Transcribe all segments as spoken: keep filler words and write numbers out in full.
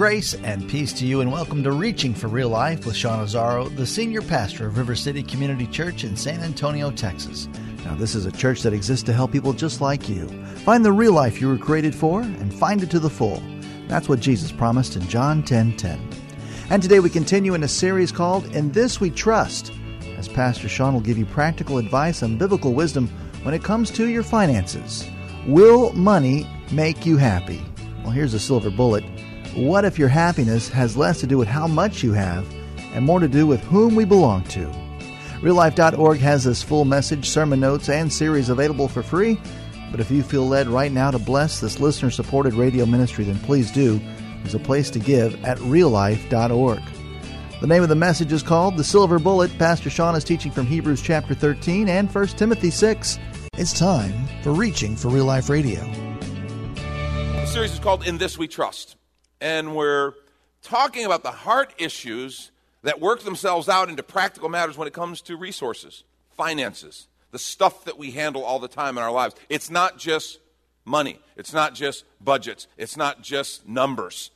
Grace and peace to you, and welcome to Reaching for Real Life with Sean Nazaro, the senior pastor of River City Community Church in San Antonio, Texas. Now, this is a church that exists to help people just like you find the real life you were created for and find it to the full. That's what Jesus promised in John ten ten. And today we continue in a series called In This We Trust, as Pastor Sean will give you practical advice and biblical wisdom when it comes to your finances. Will money make you happy? Well, here's a silver bullet. What if your happiness has less to do with how much you have and more to do with whom we belong to? Real life dot org has this full message, sermon notes, and series available for free. But if you feel led right now to bless this listener-supported radio ministry, then please do. There's a place to give at real life dot org. The name of the message is called The Silver Bullet. Pastor Sean is teaching from Hebrews chapter thirteen and First Timothy six. It's time for Reaching for Real Life Radio. The series is called In This We Trust, and we're talking about the heart issues that work themselves out into practical matters when it comes to resources, finances, the stuff that we handle all the time in our lives. It's not just money. It's not just budgets. It's not just numbers.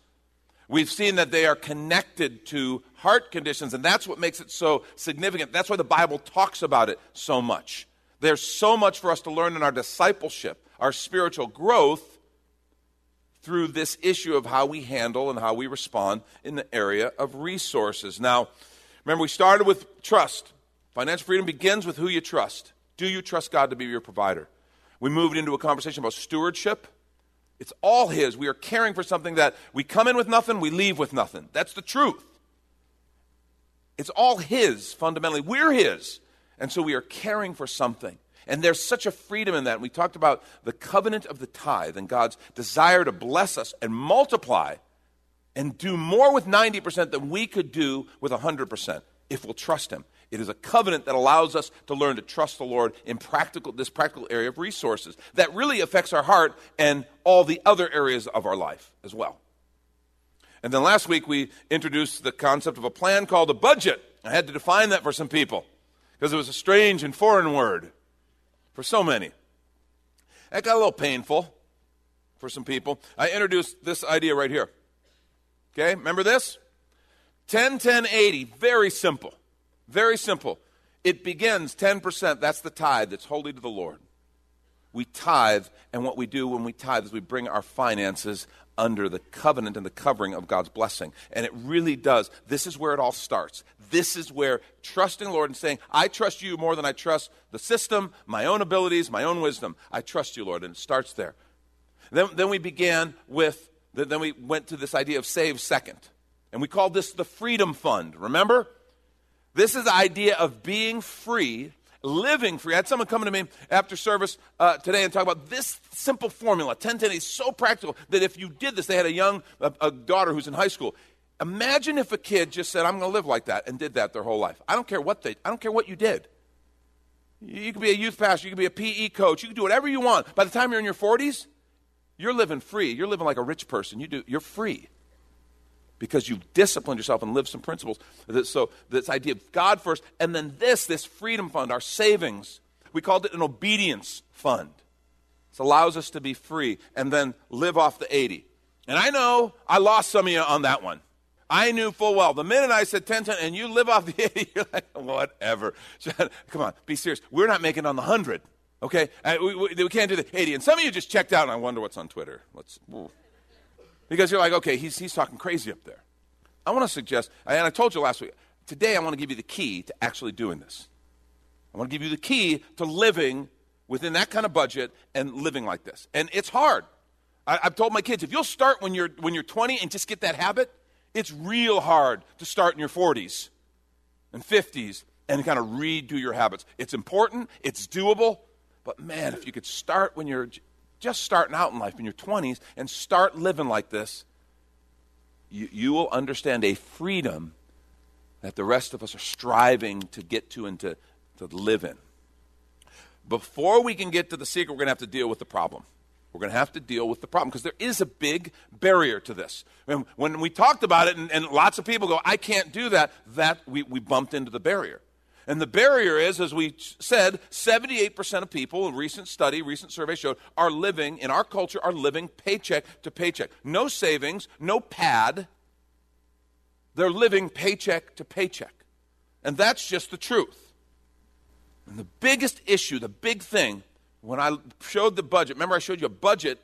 We've seen that they are connected to heart conditions, and that's what makes it so significant. That's why the Bible talks about it so much. There's so much for us to learn in our discipleship, our spiritual growth, through this issue of how we handle and how we respond in the area of resources. Now, remember, we started with trust. Financial freedom begins with who you trust. Do you trust God to be your provider? We moved into a conversation about stewardship. It's all His. We are caring for something that we come in with nothing, we leave with nothing. That's the truth. It's all His, fundamentally. We're His. And so we are caring for something. And there's such a freedom in that. We talked about the covenant of the tithe and God's desire to bless us and multiply and do more with ninety percent than we could do with one hundred percent if we'll trust Him. It is a covenant that allows us to learn to trust the Lord in practical, this practical area of resources that really affects our heart and all the other areas of our life as well. And then last week we introduced the concept of a plan called a budget. I had to define that for some people because it was a strange and foreign word for so many. That got a little painful for some people. I introduced this idea right here. Okay, remember this? ten, ten, eighty, very simple. Very simple. It begins ten percent. That's the tithe that's holy to the Lord. We tithe, and what we do when we tithe is we bring our finances under the covenant and the covering of God's blessing. And it really does. This is where it all starts. This is where trusting the Lord and saying, I trust you more than I trust the system, my own abilities, my own wisdom. I trust you, Lord. And it starts there. Then, then we began with, then we went to this idea of save second. And we called this the Freedom Fund. Remember? This is the idea of being free, living free. I had someone come to me after service uh, today and talk about this simple formula. ten ten is so practical that if you did this, they had a young a, a daughter who's in high school. Imagine if a kid just said, I'm going to live like that, and did that their whole life. I don't care what they, I don't care what you did. You, you could be a youth pastor. You could be a P E coach. You could do whatever you want. By the time you're in your forties, you're living free. You're living like a rich person. You do, you're free. Because you've disciplined yourself and lived some principles. So this idea of God first, and then this, this freedom fund, our savings. We called it an obedience fund. It allows us to be free and then live off the eighty. And I know I lost some of you on that one. I knew full well. The minute I said ten ten and you live off the eighty, you're like, whatever. Come on, be serious. We're not making it on the one hundred, okay? We, we, we can't do the eighty. And some of you just checked out, and I wonder what's on Twitter. Let's... Ooh. Because you're like, okay, he's he's talking crazy up there. I want to suggest, and I told you last week, today I want to give you the key to actually doing this. I want to give you the key to living within that kind of budget and living like this. And it's hard. I, I've told my kids, if you'll start when you're when you're twenty and just get that habit, it's real hard to start in your forties and fifties and kind of redo your habits. It's important. It's doable. But, man, if you could start when you're... just starting out in life in your twenties and start living like this, you, you will understand a freedom that the rest of us are striving to get to and to, to live in. Before we can get to the secret, we're going to have to deal with the problem. We're going to have to deal with the problem because there is a big barrier to this. When, when we talked about it and, and lots of people go, I can't do that, that we, we bumped into the barrier. And the barrier is, as we said, seventy-eight percent of people, a recent study, recent survey showed, are living, in our culture, are living paycheck to paycheck. No savings, no pad, They're living paycheck to paycheck. And that's just the truth. And the biggest issue, the big thing, when I showed the budget, remember I showed you a budget,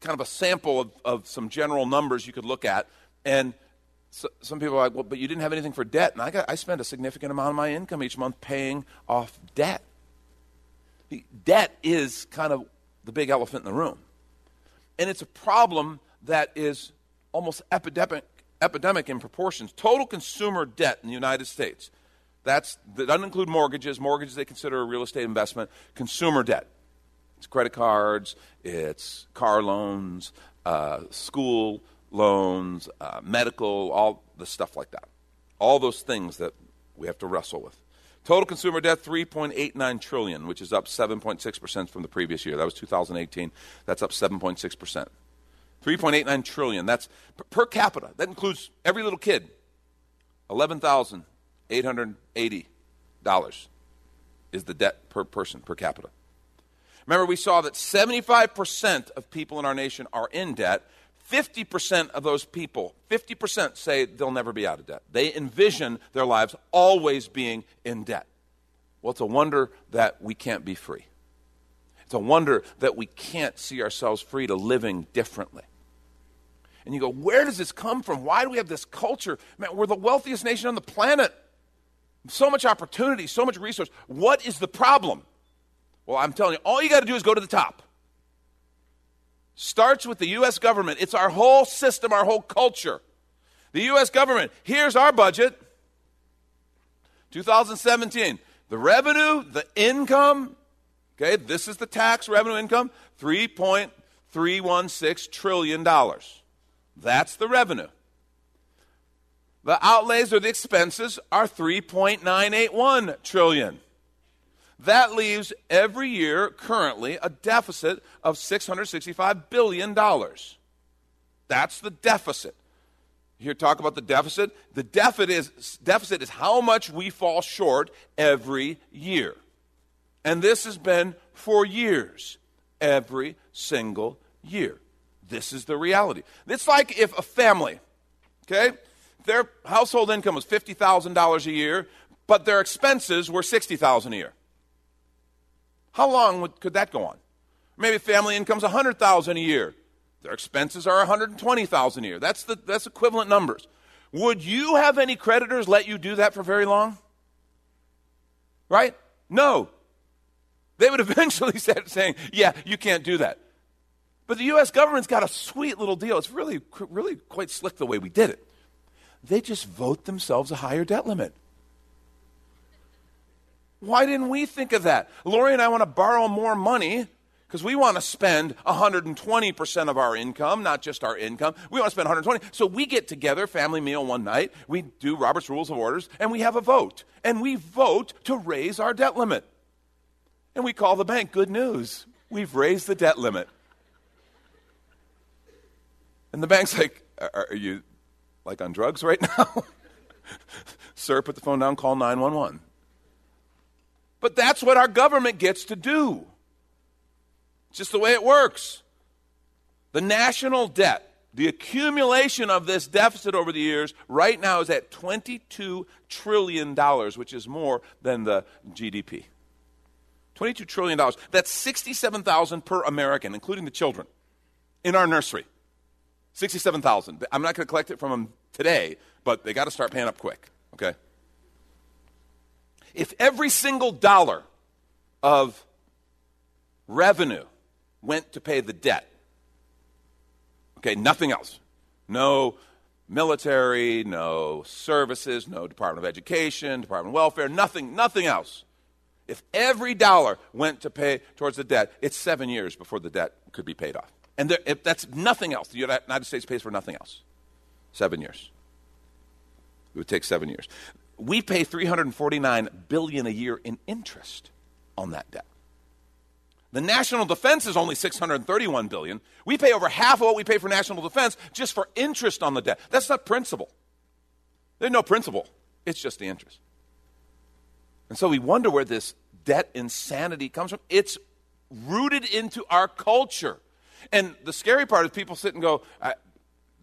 kind of a sample of, of some general numbers you could look at. And so, some people are like, well, but you didn't have anything for debt. And I, got, I spend a significant amount of my income each month paying off debt. Debt is kind of the big elephant in the room. And it's a problem that is almost epidemic, epidemic in proportions. Total consumer debt in the United States. That's, that doesn't include mortgages. Mortgages they consider a real estate investment. Consumer debt. It's credit cards. It's car loans. Uh, school loans. Uh, medical. All the stuff like that. All those things that we have to wrestle with. Total consumer debt, three point eight nine trillion dollars, which is up seven point six percent from the previous year. That was two thousand eighteen. That's up seven point six percent. three point eight nine trillion dollars, that's per capita. That includes every little kid, eleven thousand eight hundred eighty dollars is the debt per person, per capita. Remember, we saw that seventy-five percent of people in our nation are in debt. fifty percent of those people, fifty percent say they'll never be out of debt. They envision their lives always being in debt. Well, it's a wonder that we can't be free. It's a wonder that we can't see ourselves free to living differently. And you go, where does this come from? Why do we have this culture? Man, we're the wealthiest nation on the planet. So much opportunity, so much resource. What is the problem? Well, I'm telling you, all you got to do is go to the top. Starts with the U S government. It's our whole system, our whole culture. The U S government, here's our budget. twenty seventeen, the revenue, the income, okay, this is the tax revenue income, three point three one six trillion dollars. That's the revenue. The outlays or the expenses are three point nine eight one trillion dollars. That leaves every year currently a deficit of six hundred sixty-five billion dollars. That's the deficit. You hear talk about the deficit? The deficit is, deficit is how much we fall short every year. And this has been for years, every single year. This is the reality. It's like if a family, okay, their household income was fifty thousand dollars a year, but their expenses were sixty thousand dollars a year. How long would, could that go on? Maybe family income's one hundred thousand dollars a year. Their expenses are one hundred twenty thousand dollars a year. That's the that's equivalent numbers. Would you have any creditors let you do that for very long? Right? No. They would eventually start saying, yeah, you can't do that. But the U S government's got a sweet little deal. It's really, really quite slick the way we did it. They just vote themselves a higher debt limit. Why didn't we think of that? Lori and I want to borrow more money because we want to spend one hundred twenty percent of our income, not just our income. We want to spend one hundred twenty. So we get together, family meal one night, we do Robert's Rules of Orders, and we have a vote. And we vote to raise our debt limit. And we call the bank, good news, we've raised the debt limit. And the bank's like, are, are you like on drugs right now? Sir, put the phone down, call nine one one. But that's what our government gets to do. It's just the way it works. The national debt, the accumulation of this deficit over the years, right now is at twenty-two trillion dollars, which is more than the G D P. twenty-two trillion dollars. That's sixty-seven thousand dollars per American, including the children, in our nursery. sixty-seven thousand dollars. I'm not going to collect it from them today, but they got to start paying up quick, okay? If every single dollar of revenue went to pay the debt, okay, nothing else, no military, no services, no Department of Education, Department of Welfare, nothing, nothing else. If every dollar went to pay towards the debt, it's seven years before the debt could be paid off. And there, if that's nothing else, the United States pays for nothing else. Seven years. It would take seven years. We pay three hundred forty-nine billion dollars a year in interest on that debt. The national defense is only six hundred thirty-one billion dollars. We pay over half of what we pay for national defense just for interest on the debt. That's not principal. There's no principal. It's just the interest. And so we wonder where this debt insanity comes from. It's rooted into our culture. And the scary part is people sit and go,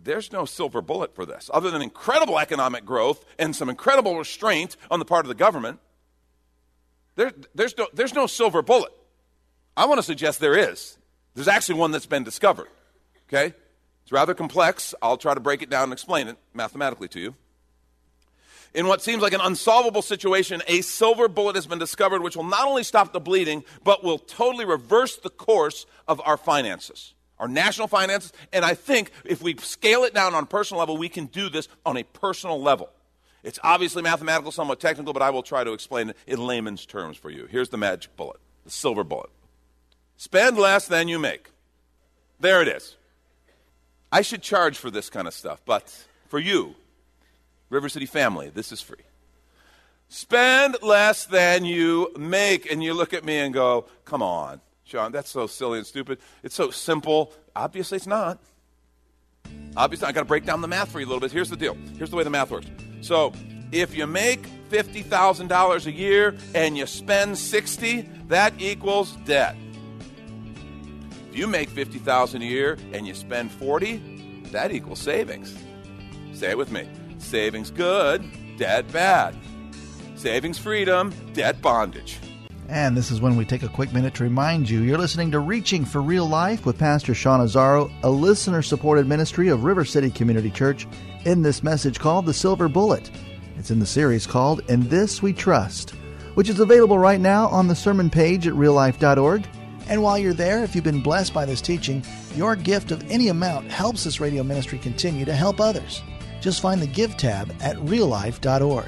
there's no silver bullet for this, other than incredible economic growth and some incredible restraint on the part of the government. There, there's no, there's no silver bullet. I want to suggest there is. There's actually one that's been discovered, okay? It's rather complex. I'll try to break it down and explain it mathematically to you. In what seems like an unsolvable situation, a silver bullet has been discovered which will not only stop the bleeding, but will totally reverse the course of our finances, our national finances. And I think if we scale it down on a personal level, we can do this on a personal level. It's obviously mathematical, somewhat technical, but I will try to explain it in layman's terms for you. Here's the magic bullet, the silver bullet. Spend less than you make. There it is. I should charge for this kind of stuff, but for you, River City family, this is free. Spend less than you make. And you look at me and go, come on, Sean, that's so silly and stupid. It's so simple. Obviously, it's not. Obviously, I've got to break down the math for you a little bit. Here's the deal. Here's the way the math works. So if you make fifty thousand dollars a year and you spend sixty thousand dollars, that equals debt. If you make fifty thousand dollars a year and you spend forty thousand dollars, that equals savings. Say it with me. Savings good, debt bad. Savings freedom, debt bondage. And this is when we take a quick minute to remind you, you're listening to Reaching for Real Life with Pastor Sean Nazaro, a listener-supported ministry of River City Community Church, in this message called The Silver Bullet. It's in the series called In This We Trust, which is available right now on the sermon page at real life dot org. And while you're there, if you've been blessed by this teaching, your gift of any amount helps this radio ministry continue to help others. Just find the Give tab at real life dot org.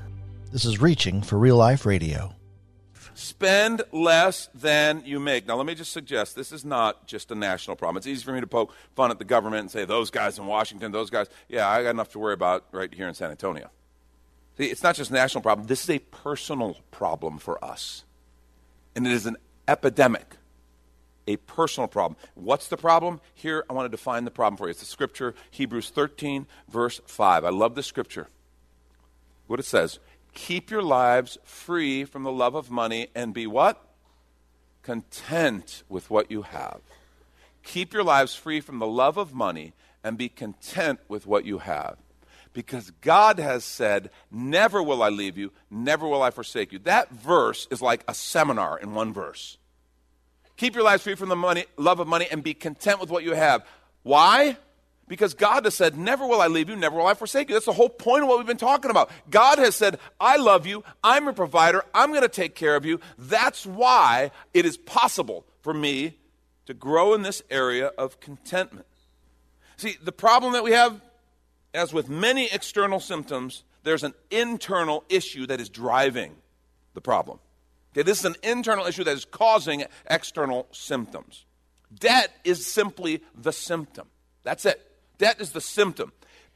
This is Reaching for Real Life Radio. Spend less than you make. Now, let me just suggest this is not just a national problem. It's easy for me to poke fun at the government and say, those guys in Washington, those guys. Yeah, I got enough to worry about right here in San Antonio. See, it's not just a national problem. This is a personal problem for us. And it is an epidemic, a personal problem. What's the problem? Here, I want to define the problem for you. It's the scripture, Hebrews thirteen, verse five. I love this scripture. What it says: keep your lives free from the love of money and be what? Content with what you have. Keep your lives free from the love of money and be content with what you have. Because God has said, never will I leave you, never will I forsake you. That verse is like a seminar in one verse. Keep your lives free from the money, love of money and be content with what you have. Why? Because God has said, never will I leave you, never will I forsake you. That's the whole point of what we've been talking about. God has said, I love you, I'm your provider, I'm going to take care of you. That's why it is possible for me to grow in this area of contentment. See, the problem that we have, as with many external symptoms, there's an internal issue that is driving the problem. Okay, this is an internal issue that is causing external symptoms. Debt is simply the symptom. That's it. Debt is the symptom.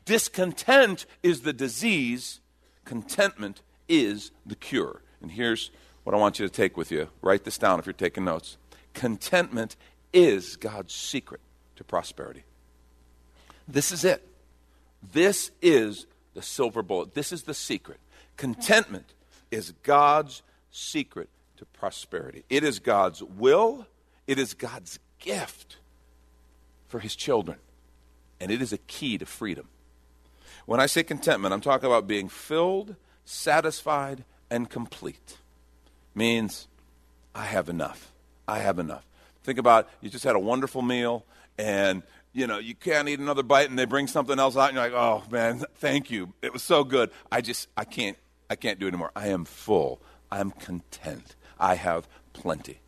Discontent is the disease. Contentment is the cure. And here's what I want you to take with you. Write this down if you're taking notes. Contentment is God's secret to prosperity. This is it. This is the silver bullet. This is the secret. Contentment is God's secret to prosperity. It is God's will. It is God's gift for his children. And it is a key to freedom. When I say contentment, I'm talking about being filled, satisfied, and complete. Means I have enough. I have enough. Think about, you just had a wonderful meal, and you know, you can't eat another bite, and they bring something else out, and you're like, oh, man, thank you. It was so good. I just, I can't, I can't do it anymore. I am full. I'm content. I have plenty.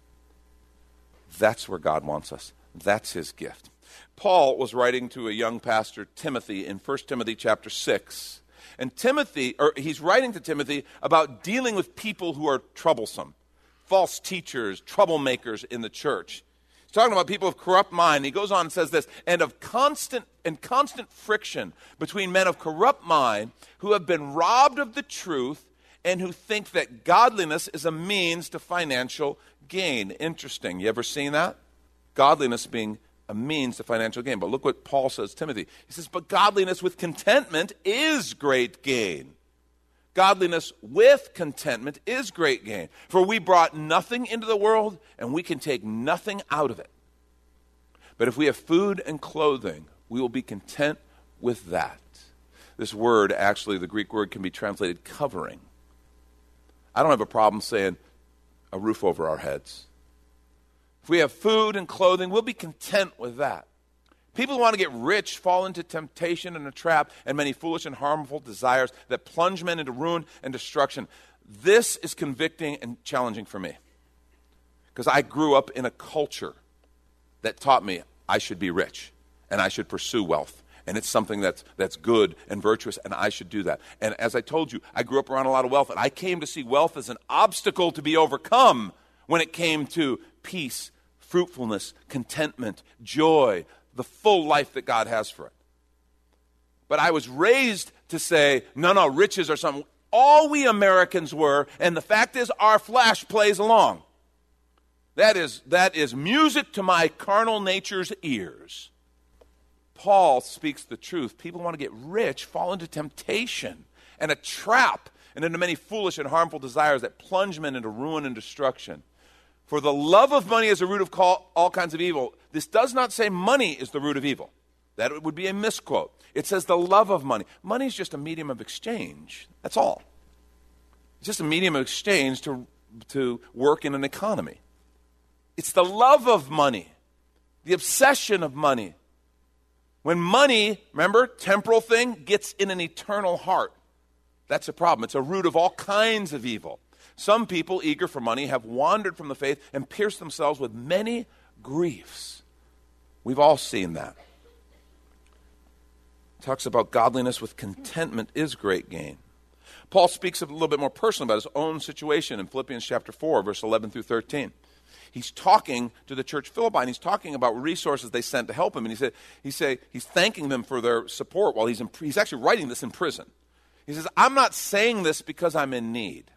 That's where God wants us. That's his gift. Paul was writing to a young pastor, Timothy, in First Timothy chapter six. And Timothy, or he's writing to Timothy about dealing with people who are troublesome, false teachers, troublemakers in the church. He's talking about people of corrupt mind. He goes on and says this, and of constant and constant friction between men of corrupt mind who have been robbed of the truth and who think that godliness is a means to financial gain. Interesting. You ever seen that? Godliness being a means to financial gain. But look what Paul says to Timothy. He says, but godliness with contentment is great gain. Godliness with contentment is great gain. For we brought nothing into the world, and we can take nothing out of it. But if we have food and clothing, we will be content with that. This word, actually, the Greek word can be translated covering. I don't have a problem saying a roof over our heads. If we have food and clothing, we'll be content with that. People who want to get rich fall into temptation and a trap and many foolish and harmful desires that plunge men into ruin and destruction. This is convicting and challenging for me because I grew up in a culture that taught me I should be rich and I should pursue wealth. And it's something that's that's good and virtuous, and I should do that. And as I told you, I grew up around a lot of wealth, and I came to see wealth as an obstacle to be overcome when it came to peace, fruitfulness, contentment, joy, the full life that God has for it. But I was raised to say, no, no, riches are something. All we Americans were, and the fact is our flesh plays along. That is, that is music to my carnal nature's ears. Paul speaks the truth. People want to get rich, fall into temptation and a trap and into many foolish and harmful desires that plunge men into ruin and destruction. For the love of money is the root of all kinds of evil. This does not say money is the root of evil. That would be a misquote. It says the love of money. Money is just a medium of exchange. That's all. It's just a medium of exchange to, to work in an economy. It's the love of money, the obsession of money. When money, remember, temporal thing, gets in an eternal heart, that's a problem. It's a root of all kinds of evil. Some people, eager for money, have wandered from the faith and pierced themselves with many griefs. We've all seen that. It talks about godliness with contentment is great gain. Paul speaks a little bit more personally about his own situation in Philippians chapter four, verse eleven through thirteen. He's talking to the church Philippi, and he's talking about resources they sent to help him. And he said, he said he's thanking them for their support while he's in, he's actually writing this in prison. He says, I'm not saying this because I'm in need,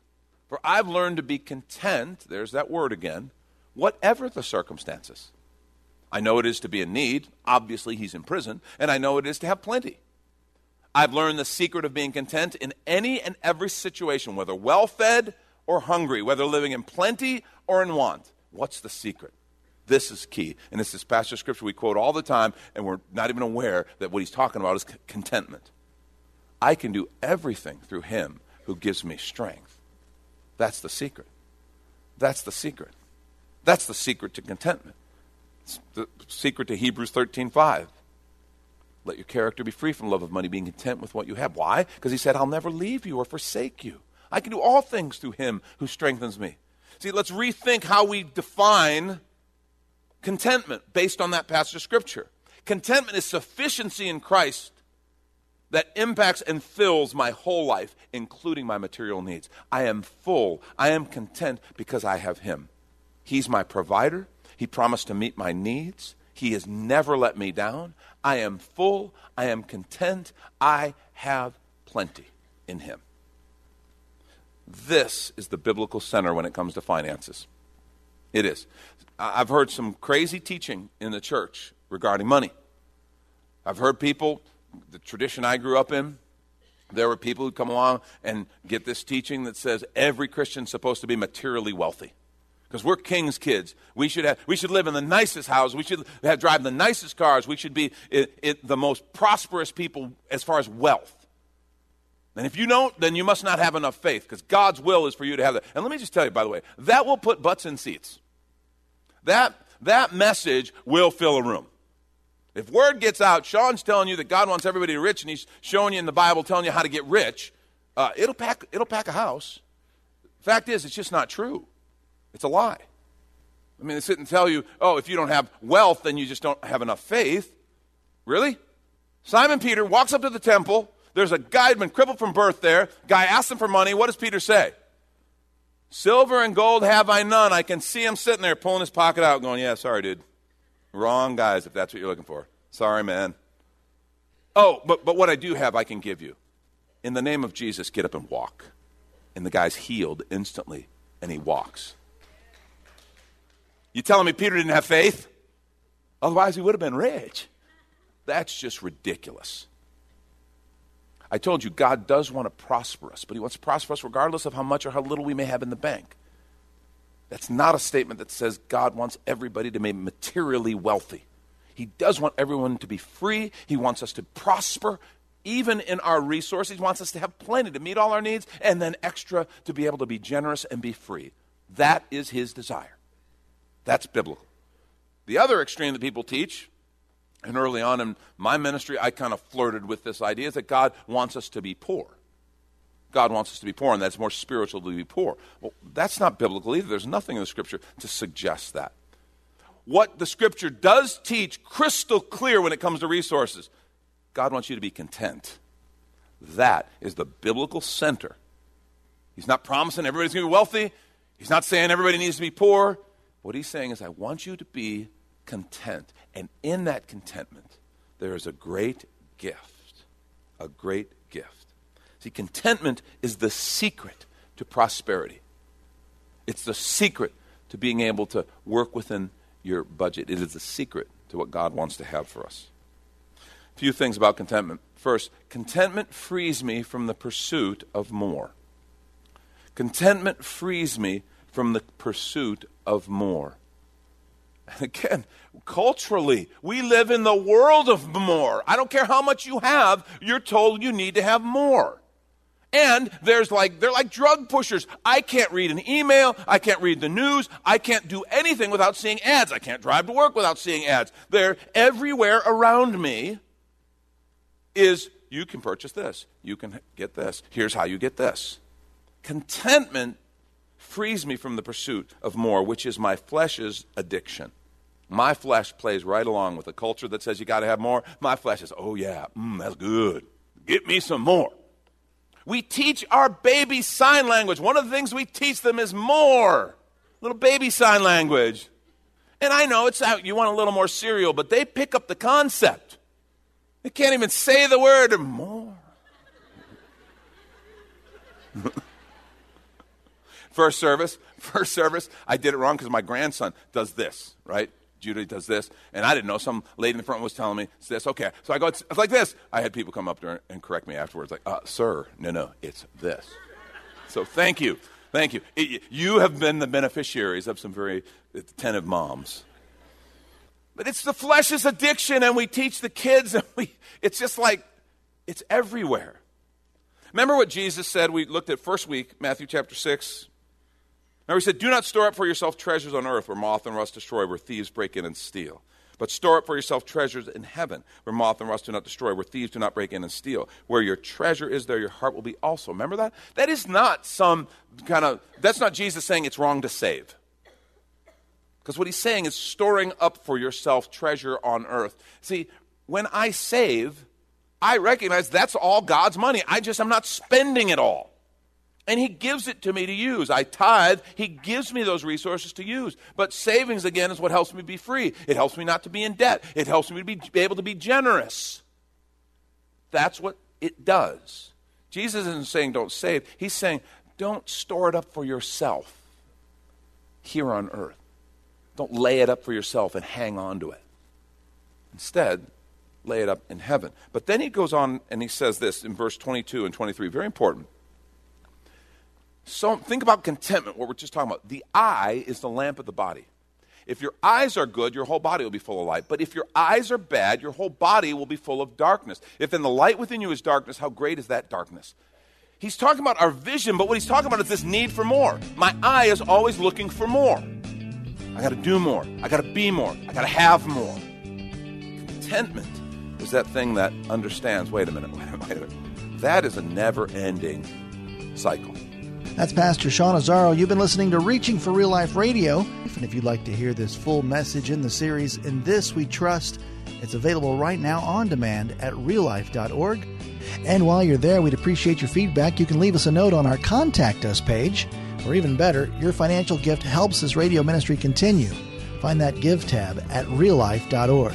for I've learned to be content, there's that word again, whatever the circumstances. I know it is to be in need, obviously he's in prison, and I know it is to have plenty. I've learned the secret of being content in any and every situation, whether well-fed or hungry, whether living in plenty or in want. What's the secret? This is key. And this is passage of scripture we quote all the time, and we're not even aware that what he's talking about is c- contentment. I can do everything through him who gives me strength. That's the secret. That's the secret. That's the secret to contentment. It's the secret to Hebrews thirteen five. Let your character be free from love of money, being content with what you have. Why? Because he said, I'll never leave you or forsake you. I can do all things through him who strengthens me. See, let's rethink how we define contentment based on that passage of Scripture. Contentment is sufficiency in Christ that impacts and fills my whole life, including my material needs. I am full. I am content because I have him. He's my provider. He promised to meet my needs. He has never let me down. I am full. I am content. I have plenty in him. This is the biblical center when it comes to finances. It is. I've heard some crazy teaching in the church regarding money. I've heard people, the tradition I grew up in, there were people who come along and get this teaching that says every Christian's supposed to be materially wealthy. Because we're king's kids. We should have, we should live in the nicest house. We should have, drive the nicest cars. We should be it, it, the most prosperous people as far as wealth. And if you don't, then you must not have enough faith because God's will is for you to have that. And let me just tell you, by the way, that will put butts in seats. That that message will fill a room. If word gets out, Sean's telling you that God wants everybody rich, and he's showing you in the Bible, telling you how to get rich, uh, it'll pack, it'll pack a house. Fact is, it's just not true. It's a lie. I mean, they sit and tell you, oh, if you don't have wealth, then you just don't have enough faith. Really? Simon Peter walks up to the temple. There's a guy who'd been crippled from birth there. Guy asks him for money. What does Peter say? Silver and gold have I none. I can see him sitting there pulling his pocket out going, yeah, sorry, dude. Wrong guys, if that's what you're looking for. Sorry, man. Oh, but, but what I do have, I can give you. In the name of Jesus, get up and walk. And the guy's healed instantly, and he walks. You telling me Peter didn't have faith? Otherwise, he would have been rich. That's just ridiculous. I told you, God does want to prosper us, but he wants to prosper us regardless of how much or how little we may have in the bank. That's not a statement that says God wants everybody to be materially wealthy. He does want everyone to be free. He wants us to prosper, even in our resources. He wants us to have plenty to meet all our needs, and then extra to be able to be generous and be free. That is his desire. That's biblical. The other extreme that people teach, and early on in my ministry, I kind of flirted with this idea, is that God wants us to be poor. God wants us to be poor, and that's more spiritual to be poor. Well, that's not biblical either. There's nothing in the Scripture to suggest that. What the Scripture does teach crystal clear when it comes to resources, God wants you to be content. That is the biblical center. He's not promising everybody's going to be wealthy. He's not saying everybody needs to be poor. What he's saying is, I want you to be content. And in that contentment, there is a great gift, a great gift. See, contentment is the secret to prosperity. It's the secret to being able to work within your budget. It is the secret to what God wants to have for us. A few things about contentment. First, contentment frees me from the pursuit of more. Contentment frees me from the pursuit of more. And again, culturally, we live in the world of more. I don't care how much you have, you're told you need to have more. And there's like they're like drug pushers. I can't read an email. I can't read the news. I can't do anything without seeing ads. I can't drive to work without seeing ads. They're everywhere around me is you can purchase this. You can get this. Here's how you get this. Contentment frees me from the pursuit of more, which is my flesh's addiction. My flesh plays right along with a culture that says you got to have more. My flesh says, oh, yeah, mm, that's good. Get me some more. We teach our baby sign language. One of the things we teach them is more. Little baby sign language. And I know it's out, you want a little more cereal, but they pick up the concept. They can't even say the word more. first service, first service, I did it wrong because my grandson does this, right? Judy does this, and I didn't know. Some lady in the front was telling me, it's this, okay. So I go, it's, it's like this. I had people come up to her and correct me afterwards, like, uh, sir, no, no, it's this. So thank you, thank you. It, you have been the beneficiaries of some very attentive moms. But it's the flesh's addiction, and we teach the kids, and we it's just like, it's everywhere. Remember what Jesus said? We looked at first week, Matthew chapter six. Now he said, do not store up for yourself treasures on earth where moth and rust destroy, where thieves break in and steal. But store up for yourself treasures in heaven where moth and rust do not destroy, where thieves do not break in and steal. Where your treasure is, there your heart will be also. Remember that? That is not some kind of, that's not Jesus saying it's wrong to save. Because what he's saying is storing up for yourself treasure on earth. See, when I save, I recognize that's all God's money. I just am not spending it all. And he gives it to me to use. I tithe. He gives me those resources to use. But savings, again, is what helps me be free. It helps me not to be in debt. It helps me to be able to be generous. That's what it does. Jesus isn't saying don't save. He's saying don't store it up for yourself here on earth. Don't lay it up for yourself and hang on to it. Instead, lay it up in heaven. But then he goes on and he says this in verse twenty-two and twenty-three. Very important. So think about contentment, what we're just talking about. The eye is the lamp of the body. If your eyes are good, your whole body will be full of light. But if your eyes are bad, your whole body will be full of darkness. If then the light within you is darkness, how great is that darkness? He's talking about our vision, but what he's talking about is this need for more. My eye is always looking for more. I I got to do more. I got to be more. I got to have more. Contentment is that thing that understands, wait a minute, wait a minute, wait a minute. That is a never-ending cycle. That's Pastor Sean Nazaro. You've been listening to Reaching for Real Life Radio. And if you'd like to hear this full message in the series, In This We Trust, it's available right now on demand at real life dot org. And while you're there, we'd appreciate your feedback. You can leave us a note on our Contact Us page. Or even better, your financial gift helps this radio ministry continue. Find that Give tab at real life dot org.